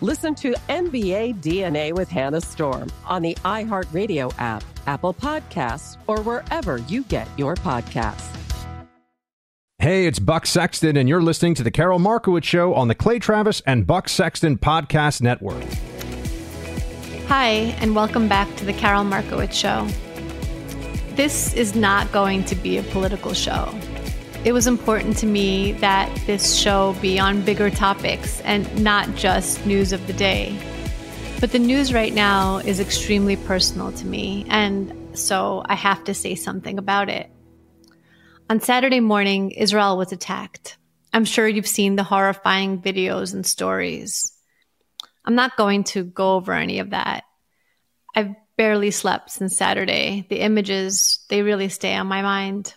Listen to NBA DNA with Hannah Storm on the iHeartRadio app, Apple Podcasts, or wherever you get your podcasts. Hey, it's Buck Sexton, and you're listening to The Karol Markowicz Show on the Clay Travis and Buck Sexton Podcast Network. Hi, and welcome back to The Karol Markowicz Show. This is not going to be a political show. It was important to me that this show be on bigger topics and not just news of the day. But the news right now is extremely personal to me, and so I have to say something about it. On Saturday morning, Israel was attacked. I'm sure you've seen the horrifying videos and stories. I'm not going to go over any of that. I've barely slept since Saturday. The images, they really stay on my mind.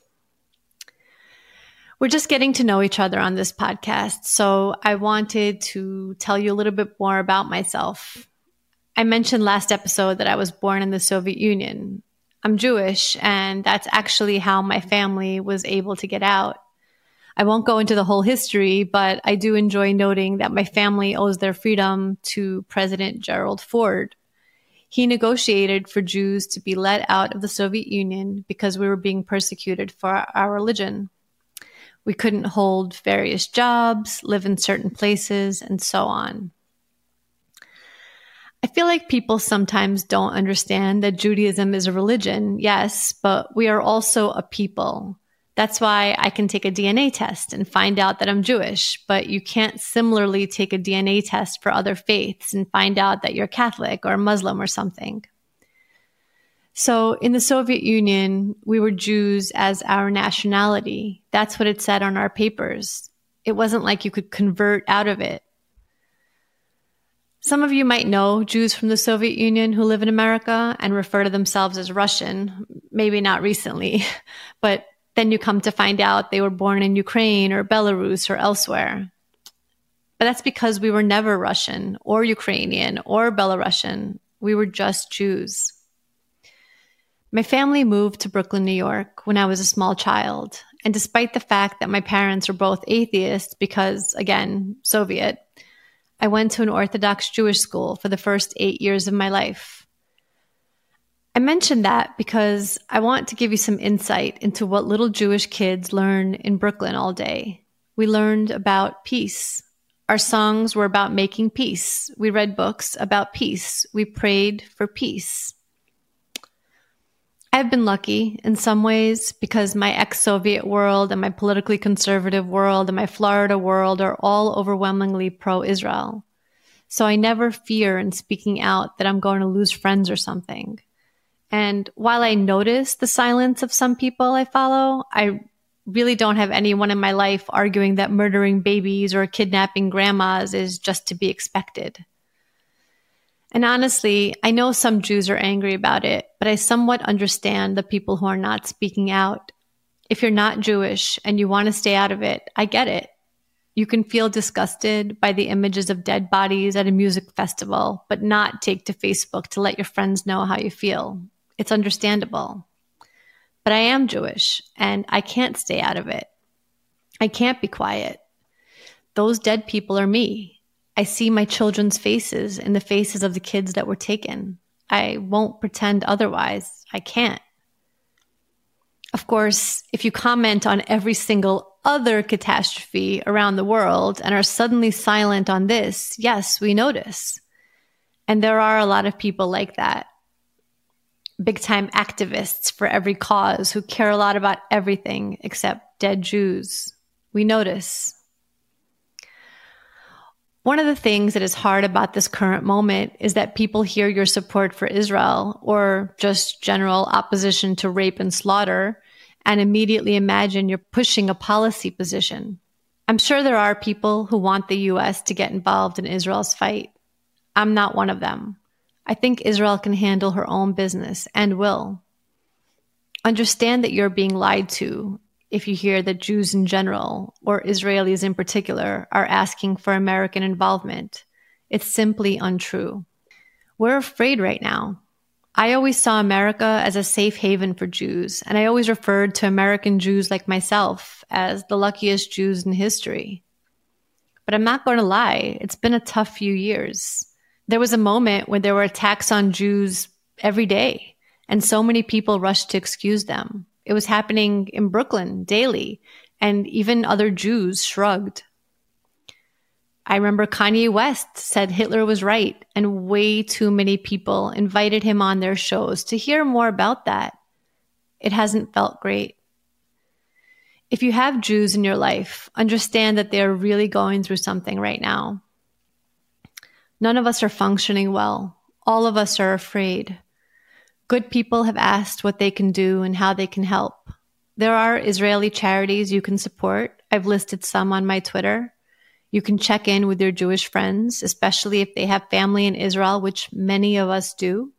We're just getting to know each other on this podcast, so I wanted to tell you a little bit more about myself. I mentioned last episode that I was born in the Soviet Union. I'm Jewish, and that's actually how my family was able to get out. I won't go into the whole history, but I do enjoy noting that my family owes their freedom to President Gerald Ford. He negotiated for Jews to be let out of the Soviet Union because we were being persecuted for our religion. We couldn't hold various jobs, live in certain places, and so on. I feel like people sometimes don't understand that Judaism is a religion, yes, but we are also a people. That's why I can take a DNA test and find out that I'm Jewish, but you can't similarly take a DNA test for other faiths and find out that you're Catholic or Muslim or something. So in the Soviet Union, we were Jews as our nationality. That's what it said on our papers. It wasn't like you could convert out of it. Some of you might know Jews from the Soviet Union who live in America and refer to themselves as Russian, maybe not recently, but then you come to find out they were born in Ukraine or Belarus or elsewhere. But that's because we were never Russian or Ukrainian or Belarusian. We were just Jews. My family moved to Brooklyn, New York when I was a small child. And despite the fact that my parents were both atheists because, again, Soviet, I went to an Orthodox Jewish school for the first 8 years of my life. I mention that because I want to give you some insight into what little Jewish kids learn in Brooklyn all day. We learned about peace. Our songs were about making peace. We read books about peace. We prayed for peace. I've been lucky in some ways because my ex-Soviet world and my politically conservative world and my Florida world are all overwhelmingly pro-Israel. So I never fear in speaking out that I'm going to lose friends or something. And while I notice the silence of some people I follow, I really don't have anyone in my life arguing that murdering babies or kidnapping grandmas is just to be expected. And honestly, I know some Jews are angry about it, but I somewhat understand the people who are not speaking out. if you're not Jewish and you want to stay out of it, I get it. You can feel disgusted by the images of dead bodies at a music festival, but not take to Facebook to let your friends know how you feel. It's understandable. But I am Jewish, and I can't stay out of it. I can't be quiet. Those dead people are me. I see my children's faces and the faces of the kids that were taken. I won't pretend otherwise. I can't. Of course, if you comment on every single other catastrophe around the world and are suddenly silent on this, yes, we notice. And there are a lot of people like that. Big-time activists for every cause who care a lot about everything except dead Jews. We notice. One of the things that is hard about this current moment is that people hear your support for Israel or just general opposition to rape and slaughter and immediately imagine you're pushing a policy position. I'm sure there are people who want the U.S. to get involved in Israel's fight. I'm not one of them. I think Israel can handle her own business and will. Understand that you're being lied to if you hear that Jews in general, or Israelis in particular, are asking for American involvement. It's simply untrue. We're afraid right now. I always saw America as a safe haven for Jews, and I always referred to American Jews like myself as the luckiest Jews in history. But I'm not going to lie, it's been a tough few years. There was a moment when there were attacks on Jews every day, and so many people rushed to excuse them. It was happening in Brooklyn daily, and even other Jews shrugged. I remember Kanye West said Hitler was right, and way too many people invited him on their shows to hear more about that. It hasn't felt great. If you have Jews in your life, understand that they're really going through something right now. None of us are functioning well. All of us are afraid. Good people have asked what they can do and how they can help. There are Israeli charities you can support. I've listed some on my Twitter. You can check in with your Jewish friends, especially if they have family in Israel, which many of us do.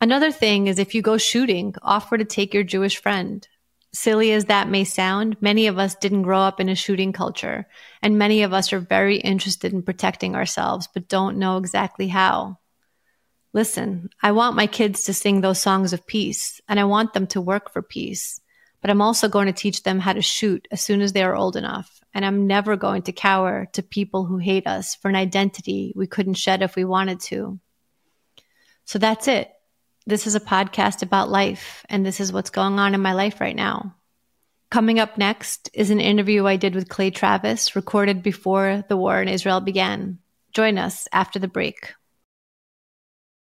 Another thing is if you go shooting, offer to take your Jewish friend. Silly as that may sound, many of us didn't grow up in a shooting culture, and many of us are very interested in protecting ourselves, but don't know exactly how. Listen, I want my kids to sing those songs of peace, and I want them to work for peace, but I'm also going to teach them how to shoot as soon as they are old enough, and I'm never going to cower to people who hate us for an identity we couldn't shed if we wanted to. So that's it. This is a podcast about life, and this is what's going on in my life right now. Coming up next is an interview I did with Clay Travis, recorded before the war in Israel began. Join us after the break.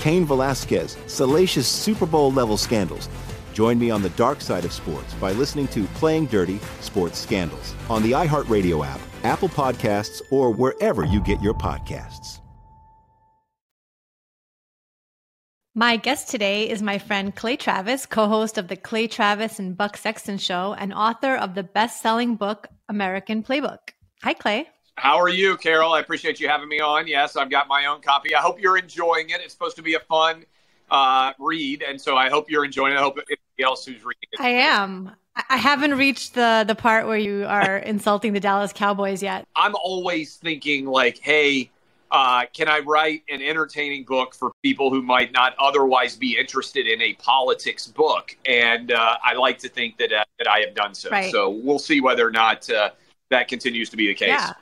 Cain Velasquez, salacious Super Bowl-level scandals. Join me on the dark side of sports by listening to Playing Dirty: Sports Scandals on the iHeartRadio app, Apple Podcasts, or wherever you get your podcasts. My guest today is my friend Clay Travis, co-host of the Clay Travis and Buck Sexton Show and author of the best-selling book, American Playbook. Hi, Clay. How are you, Karol? I appreciate you having me on. Yes, I've got my own copy. I hope you're enjoying it. It's supposed to be a fun read, and so I hope you're enjoying it. I hope anybody else who's reading it. I am. I haven't reached the part where you are insulting the Dallas Cowboys yet. I'm always thinking like, hey, can I write an entertaining book for people who might not otherwise be interested in a politics book? And I like to think that I have done so. Right. So we'll see whether or not that continues to be the case. Yeah.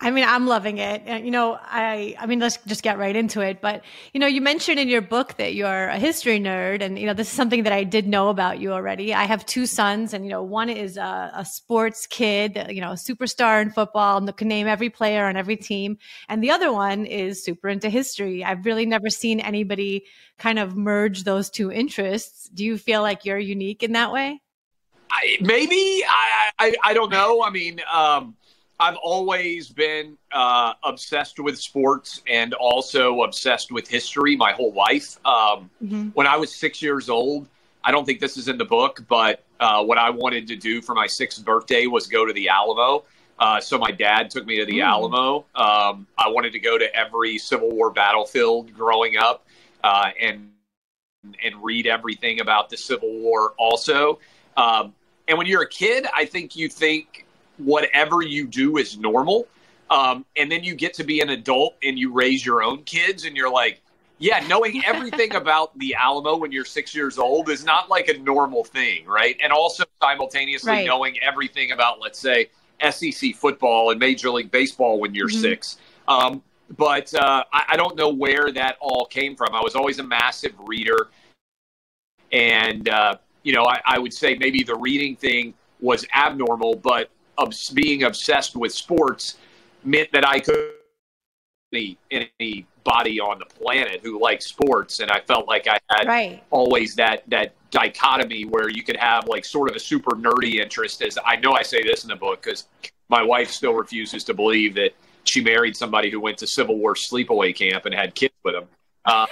I mean, I'm loving it. You know, I mean, let's just get right into it. But, you know, you mentioned in your book that you're a history nerd. And, you know, this is something that I did know about you already. I have two sons and, you know, one is a sports kid, you know, a superstar in football and can name every player on every team. And the other one is super into history. I've really never seen anybody kind of merge those two interests. Do you feel like you're unique in that way? Maybe I don't know. I mean, I've always been obsessed with sports and also obsessed with history my whole life. When I was 6 years old, I don't think this is in the book, but what I wanted to do for my sixth birthday was go to the Alamo. So my dad took me to the Alamo. I wanted to go to every Civil War battlefield growing up and read everything about the Civil War also. And when you're a kid, I think you think whatever you do is normal. And then you get to be an adult and you raise your own kids and you're like, yeah, knowing everything about the Alamo when you're 6 years old is not like a normal thing, right? And also simultaneously knowing everything about, let's say, SEC football and Major League Baseball when you're six. But I don't know where that all came from. I was always a massive reader. And, you know, I would say maybe the reading thing was abnormal, but being obsessed with sports meant that I could be anybody on the planet who liked sports. And I felt like I had always that dichotomy where you could have like sort of a super nerdy interest. As I know I say this in the book because my wife still refuses to believe that she married somebody who went to Civil War sleepaway camp and had kids with him. I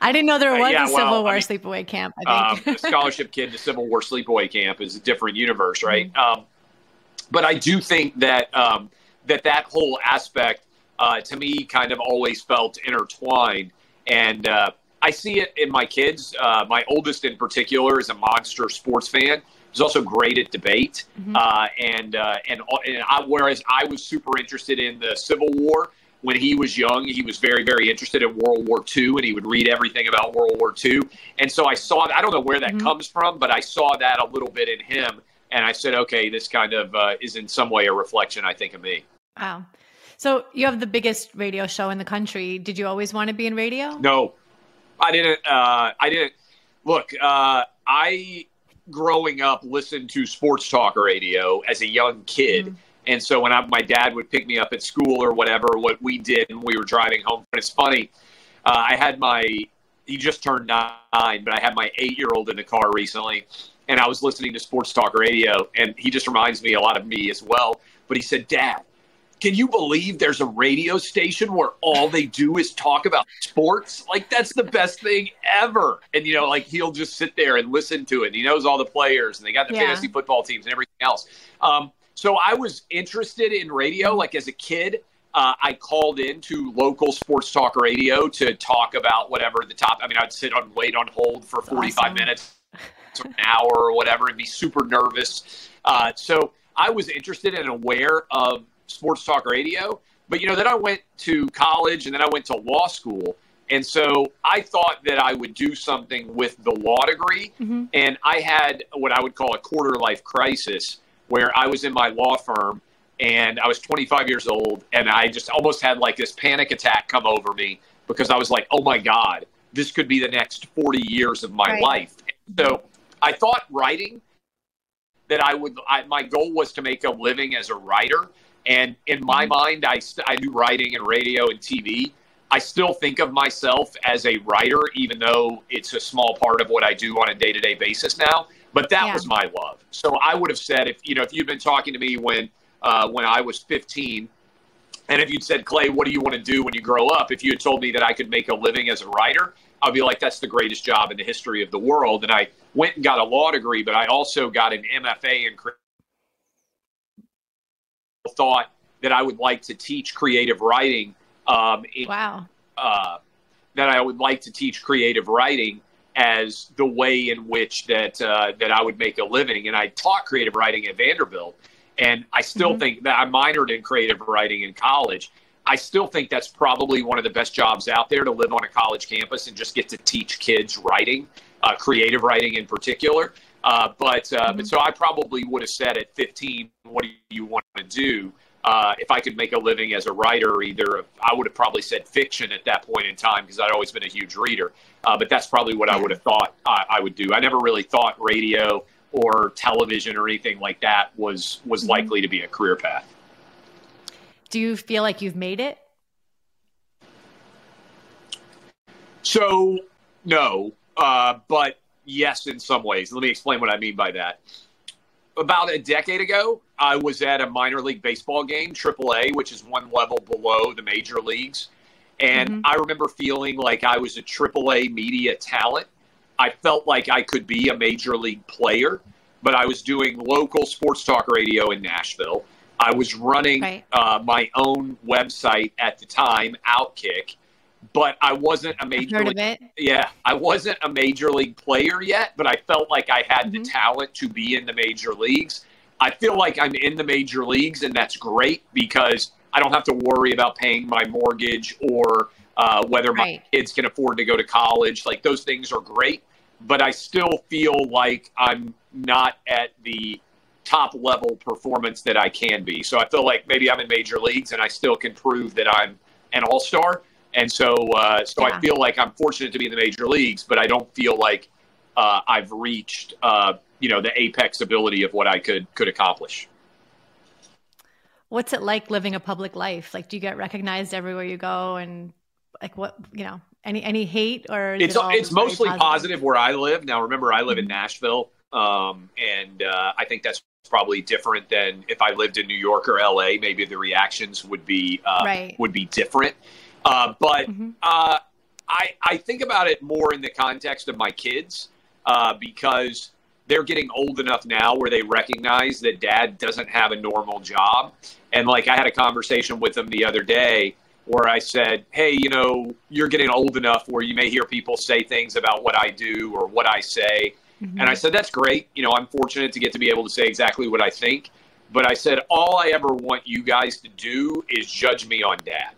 didn't know there was a Civil War sleepaway camp. I think. A scholarship kid to Civil War sleepaway camp is a different universe, right? But I do think that that whole aspect to me kind of always felt intertwined, and I see it in my kids. My oldest, in particular, is a monster sports fan. He's also great at debate, whereas I was super interested in the Civil War. When he was young, he was very, very interested in World War II, and he would read everything about World War II. And so I saw – I don't know where that comes from, but I saw that a little bit in him, and I said, okay, this kind of is in some way a reflection, I think, of me. Wow. So you have the biggest radio show in the country. Did you always want to be in radio? No, I didn't. Look, I, growing up, listened to sports talk radio as a young kid. And so when my dad would pick me up at school or whatever, what we did when we were driving home, but it's funny, I had he just turned 9, but I had my 8-year-old in the car recently, and I was listening to sports talk radio, and he just reminds me a lot of me as well. But he said, Dad, can you believe there's a radio station where all they do is talk about sports? Like, that's the best thing ever. And, you know, like, he'll just sit there and listen to it. And he knows all the players, and they got the fantasy football teams and everything else. So I was interested in radio. Like as a kid, I called into local sports talk radio to talk about whatever the top. I mean, I'd wait on hold for 45 minutes, an hour or whatever, and be super nervous. So I was interested and aware of sports talk radio. But, you know, then I went to college and then I went to law school. And so I thought that I would do something with the law degree. Mm-hmm. And I had what I would call a quarter-life crisis where I was in my law firm and I was 25 years old and I just almost had like this panic attack come over me because I was like, oh, my God, this could be the next 40 years of my life. And so I thought writing that my goal was to make a living as a writer. And in my mind, I do writing and radio and TV. I still think of myself as a writer, even though it's a small part of what I do on a day-to-day basis now. But that was my love. So I would have said, if you'd been talking to me when I was 15, and if you'd said, Clay, what do you want to do when you grow up? If you had told me that I could make a living as a writer, I'd be like, that's the greatest job in the history of the world. And I went and got a law degree, but I also got an MFA in creative thought that I would like to teach creative writing. That I would like to teach creative writing as the way in which that I would make a living. And I taught creative writing at Vanderbilt. And I still think that I minored in creative writing in college. I still think that's probably one of the best jobs out there, to live on a college campus and just get to teach kids writing, creative writing in particular. But so I probably would have said at 15, what do you want to do? If I could make a living as a writer, I would have probably said fiction at that point in time because I'd always been a huge reader. But that's probably what I would have thought I would do. I never really thought radio or television or anything like that was likely to be a career path. Do you feel like you've made it? So, no, but yes, in some ways. Let me explain what I mean by that. About a decade ago, I was at a minor league baseball game, AAA, which is one level below the major leagues. And I remember feeling like I was a AAA media talent. I felt like I could be a major league player, but I was doing local sports talk radio in Nashville. I was running my own website at the time, Outkick, but I wasn't a major league. Yeah, I wasn't a major league player yet, but I felt like I had the talent to be in the major leagues. I feel like I'm in the major leagues, and that's great because I don't have to worry about paying my mortgage or whether my kids can afford to go to college. Like, those things are great, but I still feel like I'm not at the top level performance that I can be. So I feel like maybe I'm in major leagues and I still can prove that I'm an all-star. And so I feel like I'm fortunate to be in the major leagues, but I don't feel like I've reached, the apex ability of what I could accomplish. What's it like living a public life? Like, do you get recognized everywhere you go? And like, what, any hate? Or it's mostly positive where I live. Now, remember, I live in Nashville. I think that's probably different than if I lived in New York or L.A. Maybe the reactions would be different. I think about it more in the context of my kids because they're getting old enough now where they recognize that dad doesn't have a normal job. And like, I had a conversation with them the other day where I said, hey, you're getting old enough where you may hear people say things about what I do or what I say. Mm-hmm. And I said, that's great. I'm fortunate to get to be able to say exactly what I think. But I said, all I ever want you guys to do is judge me on dad.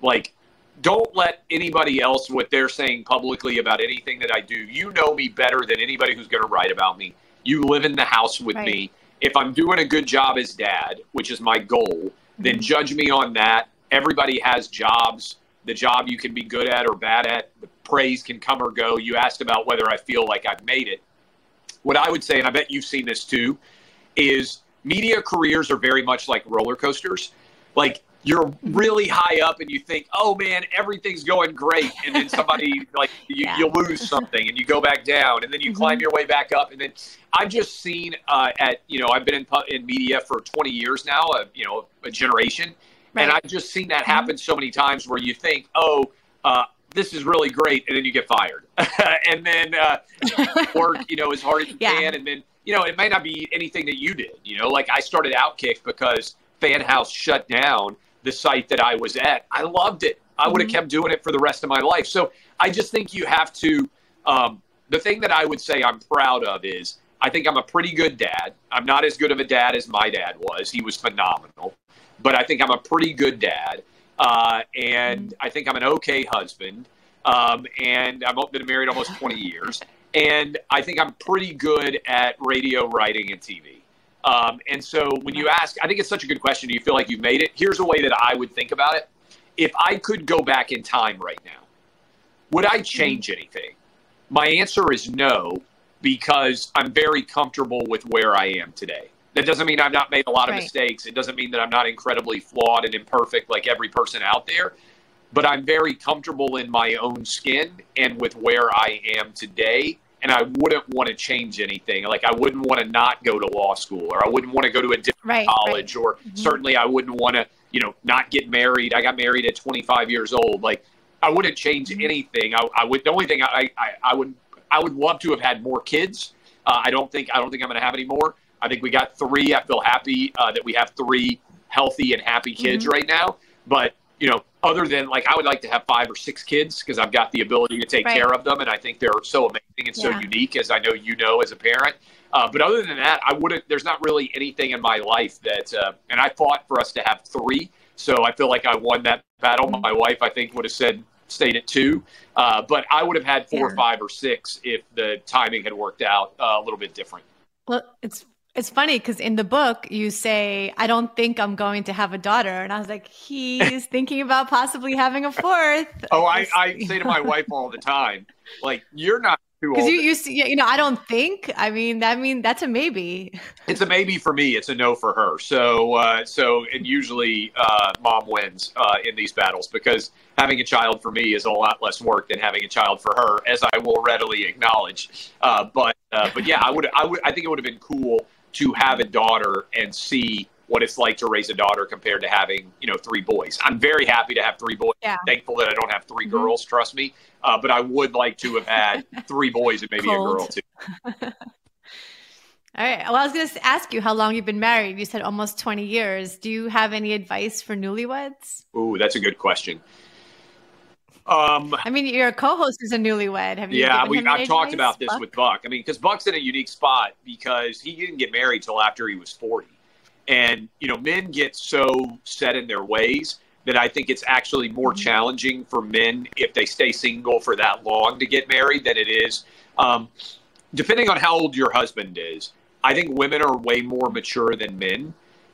Like, don't let anybody else, what they're saying publicly about anything that I do. You know me better than anybody who's going to write about me. You live in the house with me. If I'm doing a good job as dad, which is my goal, then judge me on that. Everybody has jobs. The job you can be good at or bad at. The praise can come or go. You asked about whether I feel like I've made it. What I would say, and I bet you've seen this too, is media careers are very much like roller coasters. Like, you're really high up and you think, oh, man, everything's going great. And then somebody you lose something and you go back down and then you climb your way back up. And then I've just seen I've been in media for 20 years now, a generation. Right. And I've just seen that happen so many times where you think, this is really great. And then you get fired and then work, as hard as you can. And then, it may not be anything that you did. Like, I started Outkick because Fan House shut down the site that I was at. I loved it. I would have kept doing it for the rest of my life. So I just think you have to, the thing that I would say I'm proud of is I think I'm a pretty good dad. I'm not as good of a dad as my dad was. He was phenomenal. But I think I'm a pretty good dad. And I think I'm an okay husband. And I've been married almost 20 years. And I think I'm pretty good at radio, writing, and TV. And so when you ask, I think it's such a good question. Do you feel like you've made it? Here's a way that I would think about it. If I could go back in time right now, would I change anything? My answer is no, because I'm very comfortable with where I am today. That doesn't mean I've not made a lot of mistakes. It doesn't mean that I'm not incredibly flawed and imperfect like every person out there. But I'm very comfortable in my own skin and with where I am today. And I wouldn't want to change anything. Like, I wouldn't want to not go to law school, or I wouldn't want to go to a different college, or certainly I wouldn't want to, you know, not get married. I got married at 25 years old. Like, I wouldn't change anything. I would. The only thing I would love to have had more kids. I don't think I'm going to have any more. I think we got three. I feel happy that we have three healthy and happy kids right now. But, you know, other than, like, I would like to have 5 or 6 kids, because I've got the ability to take care of them. And I think they're so amazing and so unique, as I know you know as a parent. But other than that, I wouldn't, there's not really anything in my life that, and I fought for us to have 3. So I feel like I won that battle. My wife, I think, would have stayed at 2. But I would have had 4 or 5 or 6 if the timing had worked out a little bit different. Well, it's funny, because in the book you say, I don't think I'm going to have a daughter. And I was like, he's thinking about possibly having a 4th. Oh, I say to my wife all the time, like, you're not too old. Because you know, I don't think. I mean, that's a maybe. It's a maybe for me. It's a no for her. So and usually mom wins in these battles, because having a child for me is a lot less work than having a child for her, as I will readily acknowledge. But yeah, I think it would have been cool to have a daughter and see what it's like to raise a daughter compared to having, you know, 3 boys. I'm very happy to have 3 boys. Yeah. Thankful that I don't have 3 girls, trust me. But I would like to have had 3 boys and maybe a girl too. All right. Well, I was going to ask you how long you've been married. You said almost 20 years. Do you have any advice for newlyweds? Ooh, that's a good question. I mean, your co-host is a newlywed. Have you I've talked about this with Buck. I mean, because Buck's in a unique spot, because he didn't get married till after he was 40. And, you know, men get so set in their ways that I think it's actually more challenging for men if they stay single for that long to get married than it is. Depending on how old your husband is, I think women are way more mature than men.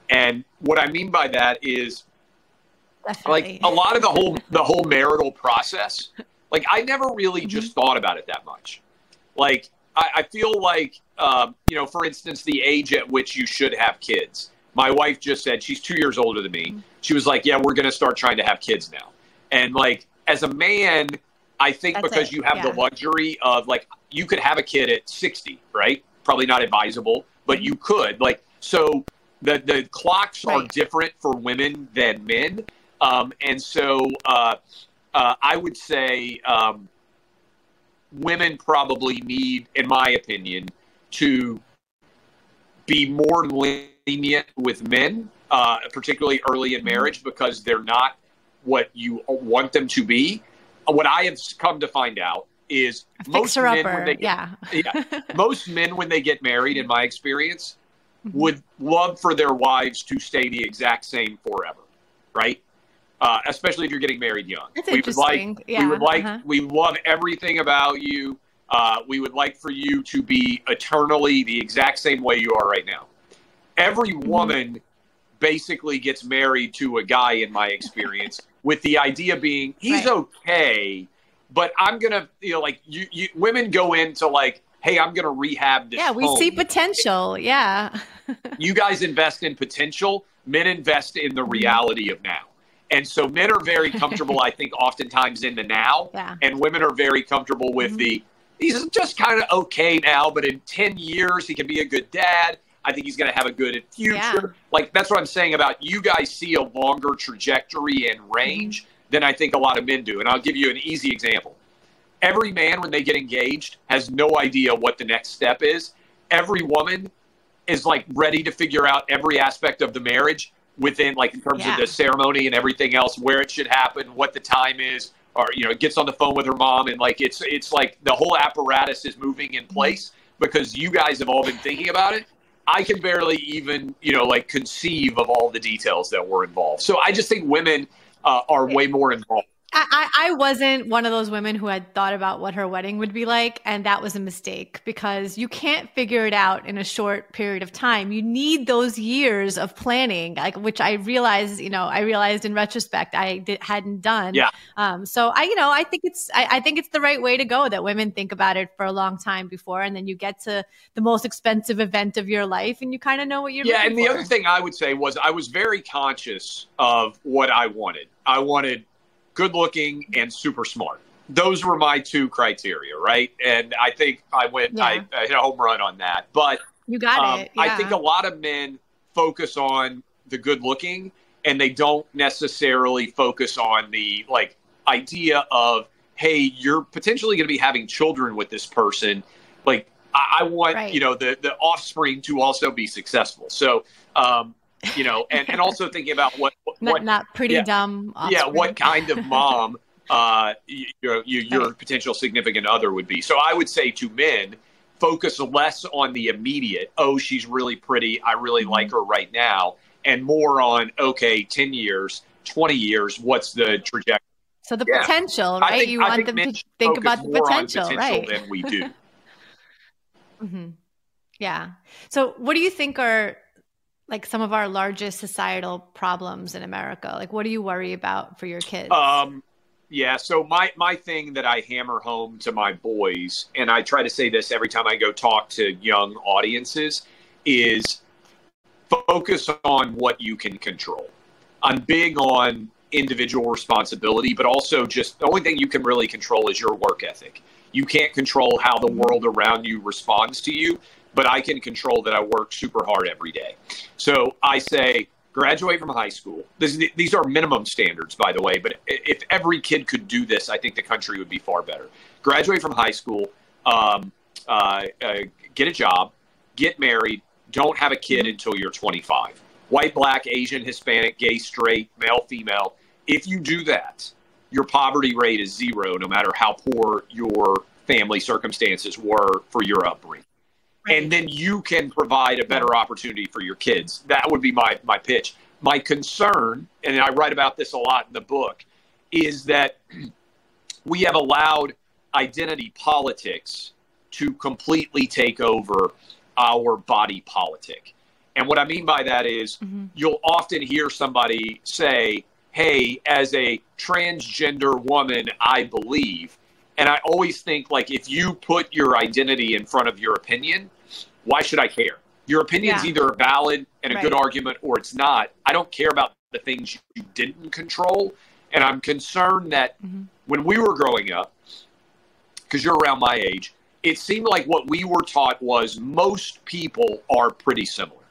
And what I mean by that is, definitely, like, a lot of the whole marital process, like, I never really just thought about it that much. Like, I feel like, you know, for instance, the age at which you should have kids. My wife just said, she's 2 years older than me. She was like, yeah, we're going to start trying to have kids now. And, like, as a man, I think you have the luxury of, like, you could have a kid at 60, right? Probably not advisable, but you could. Like, so the clocks are different for women than men. And so I would say women probably need, in my opinion, to be more lenient with men, particularly early in marriage, because they're not what you want them to be. What I have come to find out is most men, when they get married, in my experience, would love for their wives to stay the exact same forever, right? Especially if you're getting married young. That's interesting. We love everything about you. We would like for you to be eternally the exact same way you are right now. Every woman basically gets married to a guy, in my experience, with the idea being, he's okay, but I'm going to, you know, like, you women go into, like, hey, I'm going to rehab this home. Yeah, we see potential. Yeah. You guys invest in potential. Men invest in the reality of now. And so men are very comfortable, I think, oftentimes in the now. Yeah. And women are very comfortable with he's just kind of okay now, but in 10 years, he can be a good dad. I think he's going to have a good future. Yeah. Like, that's what I'm saying about you guys see a longer trajectory and range than I think a lot of men do. And I'll give you an easy example. Every man, when they get engaged, has no idea what the next step is. Every woman is, like, ready to figure out every aspect of the marriage within, like, in terms of the ceremony and everything else, where it should happen, what the time is, or, you know, gets on the phone with her mom. And, like, it's like the whole apparatus is moving in place because you guys have all been thinking about it. I can barely even, you know, like, conceive of all the details that were involved. So I just think women are way more involved. I wasn't one of those women who had thought about what her wedding would be like, and that was a mistake because you can't figure it out in a short period of time. You need those years of planning, like which I realized, you know, I realized in retrospect I hadn't done. Yeah. So I think it's the right way to go that women think about it for a long time before, and then you get to the most expensive event of your life, and you kind of know what you're. Yeah, and the other thing I would say was I was very conscious of what I wanted. I wanted good looking and super smart. Those were my two criteria, right? And I think I went, yeah. I hit a home run on that. But you got it. Yeah. I think a lot of men focus on the good looking and they don't necessarily focus on the like idea of, hey, you're potentially going to be having children with this person. Like I want, right. you know, the offspring to also be successful. So, you know, and also thinking about what not pretty yeah, dumb. Offspring. Yeah. What kind of mom, your potential significant other would be. So I would say to men, focus less on the immediate. Oh, she's really pretty. I really like her right now. And more on, okay, 10 years, 20 years. What's the trajectory? So the yeah. potential, right? You want them to think about the potential, right? Than we do. mm-hmm. Yeah. So what do you think are, like some of our largest societal problems in America? Like, what do you worry about for your kids? Yeah. So my thing that I hammer home to my boys, and I try to say this every time I go talk to young audiences, is focus on what you can control. I'm big on individual responsibility, but also just the only thing you can really control is your work ethic. You can't control how the world around you responds to you. But I can control that I work super hard every day. So I say, graduate from high school. These are minimum standards, by the way, but if every kid could do this, I think the country would be far better. Graduate from high school, get a job, get married, don't have a kid until you're 25. White, black, Asian, Hispanic, gay, straight, male, female. If you do that, your poverty rate is zero, no matter how poor your family circumstances were for your upbringing. And then you can provide a better opportunity for your kids. That would be my pitch. My concern, and I write about this a lot in the book, is that we have allowed identity politics to completely take over our body politic. And what I mean by that is you'll often hear somebody say, hey, as a transgender woman, I believe. And I always think, like, if you put your identity in front of your opinion, why should I care? Your opinion's yeah. either valid and a right. good argument or it's not. I don't care about the things you didn't control. And I'm concerned that when we were growing up, because you're around my age, it seemed like what we were taught was most people are pretty similar,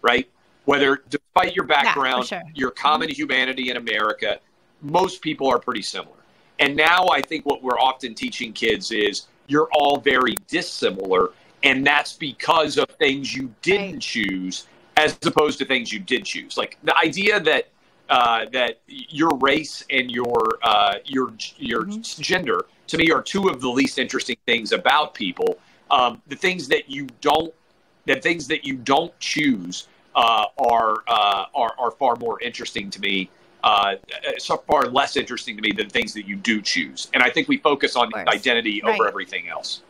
right? Whether despite your background, yeah, for sure. your common humanity in America, most people are pretty similar. And now I think what we're often teaching kids is you're all very dissimilar, and that's because of things you didn't right. choose as opposed to things you did choose. Like the idea that that your race and your gender, to me, are two of the least interesting things about people. The things that you don't choose are far more interesting to me. So far less interesting to me than things that you do choose. And I think we focus on identity right. over everything else.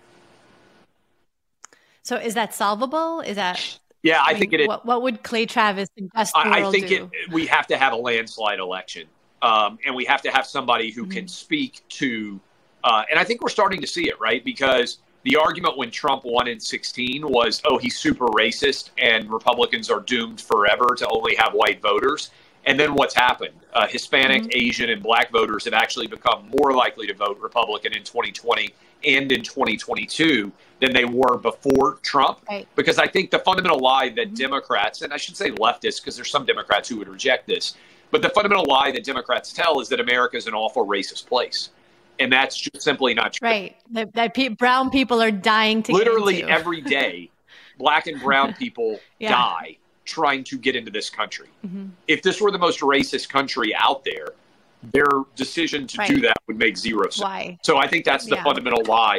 So is that solvable? Is that? Yeah, I think it is. What would Clay Travis suggest the world do? I think we have to have a landslide election. And we have to have somebody who can speak to, and I think we're starting to see it, right? Because the argument when Trump won in 2016 was, oh, he's super racist and Republicans are doomed forever to only have white voters. And then what's happened? Hispanic, Asian, and black voters have actually become more likely to vote Republican in 2020 and in 2022 than they were before Trump. Right. Because I think the fundamental lie that Democrats, and I should say leftists, because there's some Democrats who would reject this, but the fundamental lie that Democrats tell is that America is an awful racist place. And that's just simply not true. Right. That brown people are dying to literally get into. Every day, black and brown people yeah. die. Trying to get into this country. If this were the most racist country out there, their decision to right. do that would make zero sense. Why? So I think that's the yeah. fundamental lie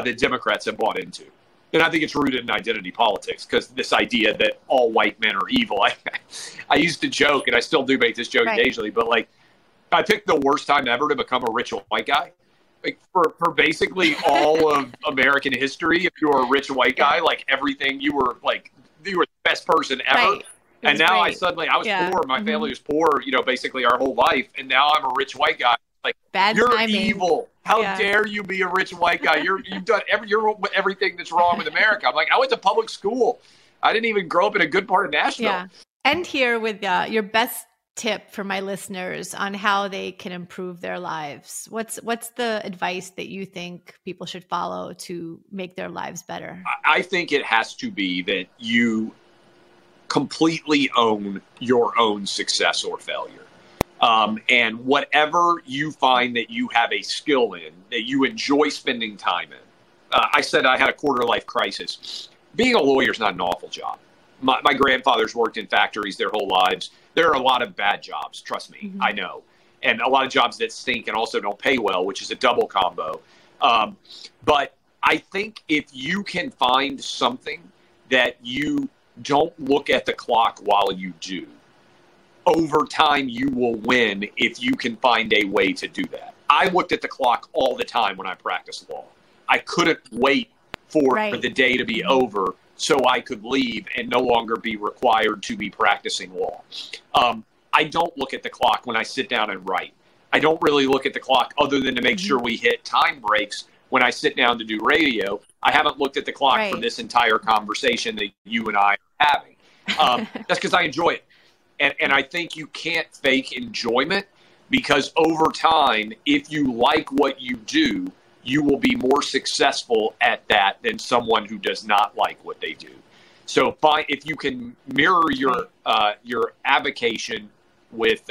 that Democrats have bought into. And I think it's rooted in identity politics because this idea that all white men are evil. I used to joke, and I still do make this joke right. occasionally, but like I picked the worst time ever to become a rich white guy. Like for basically all of American history, if you were a rich white guy, like everything, you were the best person ever. Right. And now great. I was poor. My family was poor, basically our whole life. And now I'm a rich white guy. Like, bad you're timing. Evil. How dare you be a rich white guy? You've done everything that's wrong with America. I'm like, I went to public school. I didn't even grow up in a good part of Nashville. Yeah. End here with your best tip for my listeners on how they can improve their lives. What's the advice that you think people should follow to make their lives better? I think it has to be that you completely own your own success or failure. And whatever you find that you have a skill in, that you enjoy spending time in. I said I had a quarter-life crisis. Being a lawyer is not an awful job. My grandfathers worked in factories their whole lives. There are a lot of bad jobs, trust me, I know. And a lot of jobs that stink and also don't pay well, which is a double combo. But I think if you can find something that you don't look at the clock while you do, over time you will win if you can find a way to do that. I looked at the clock all the time when I practiced law. I couldn't wait for the day to be over so I could leave and no longer be required to be practicing law. I don't look at the clock when I sit down and write. I don't really look at the clock other than to make sure we hit time breaks when I sit down to do radio. I haven't looked at the clock for this entire conversation that you and I are having. That's because I enjoy it. And I think you can't fake enjoyment, because over time, if you like what you do, you will be more successful at that than someone who does not like what they do. So if you can mirror your avocation with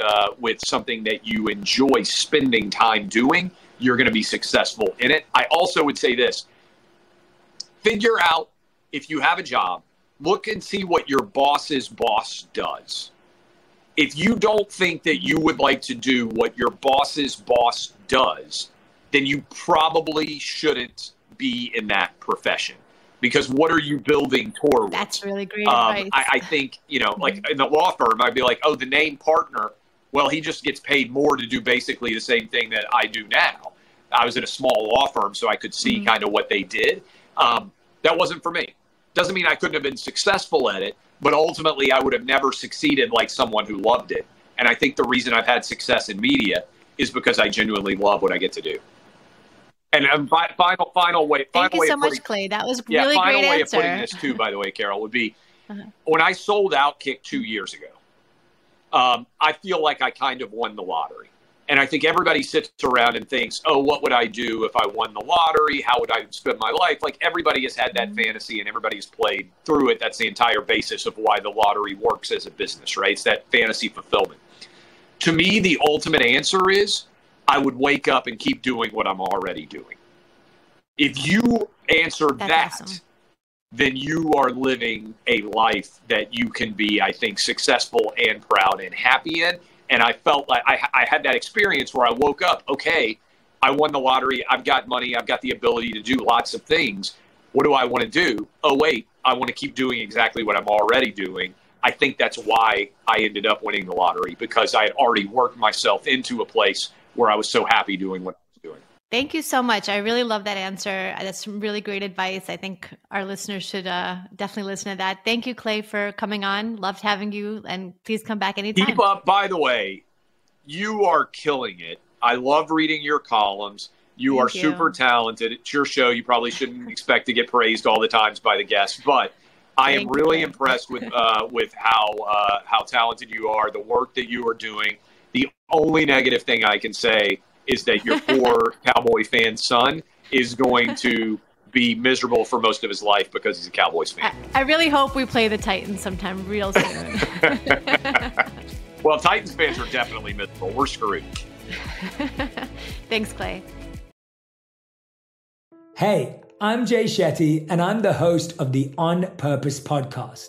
something that you enjoy spending time doing, you're going to be successful in it. I also would say this. Figure out, if you have a job, look and see what your boss's boss does. If you don't think that you would like to do what your boss's boss does, then you probably shouldn't be in that profession, because what are you building toward? That's really great advice. I think, in the law firm, I'd be like, oh, the named partner, well, he just gets paid more to do basically the same thing that I do now. I was in a small law firm, so I could see kind of what they did. That wasn't for me. Doesn't mean I couldn't have been successful at it, but ultimately I would have never succeeded like someone who loved it. And I think the reason I've had success in media is because I genuinely love what I get to do. And final way. Thank you so much, Clay. That was really great answer. Yeah, final way of putting this too, by the way, Karol, would be when I sold Outkick 2 years ago, I feel like I kind of won the lottery. And I think everybody sits around and thinks, oh, what would I do if I won the lottery? How would I spend my life? Like, everybody has had that fantasy and everybody's played through it. That's the entire basis of why the lottery works as a business, right? It's that fantasy fulfillment. To me, the ultimate answer is I would wake up and keep doing what I'm already doing. If you answer that, awesome, then you are living a life that you can be, I think, successful and proud and happy in. And I felt like I had that experience where I woke up, okay, I won the lottery. I've got money. I've got the ability to do lots of things. What do I want to do? Oh, wait, I want to keep doing exactly what I'm already doing. I think that's why I ended up winning the lottery, because I had already worked myself into a place where I was so happy doing what I was doing. Thank you so much. I really love that answer. That's some really great advice. I think our listeners should definitely listen to that. Thank you, Clay, for coming on. Loved having you, and please come back anytime. Keep up. By the way, you are killing it. I love reading your columns. Thank you. Super talented. It's your show. You probably shouldn't expect to get praised all the times by the guests, but I am really impressed with how talented you are, the work that you are doing. The only negative thing I can say is that your poor Cowboy fan son is going to be miserable for most of his life because he's a Cowboys fan. I really hope we play the Titans sometime real soon. Well, Titans fans are definitely miserable. We're screwed. Thanks, Clay. Hey, I'm Jay Shetty, and I'm the host of the On Purpose podcast.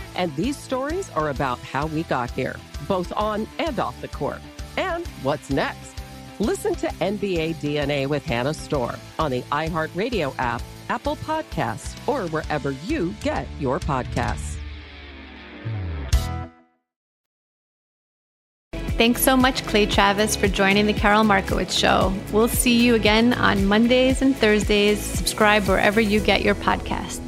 And these stories are about how we got here, both on and off the court. And what's next? Listen to NBA DNA with Hannah Storm on the iHeartRadio app, Apple Podcasts, or wherever you get your podcasts. Thanks so much, Clay Travis, for joining The Karol Markowicz Show. We'll see you again on Mondays and Thursdays. Subscribe wherever you get your podcasts.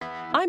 I'm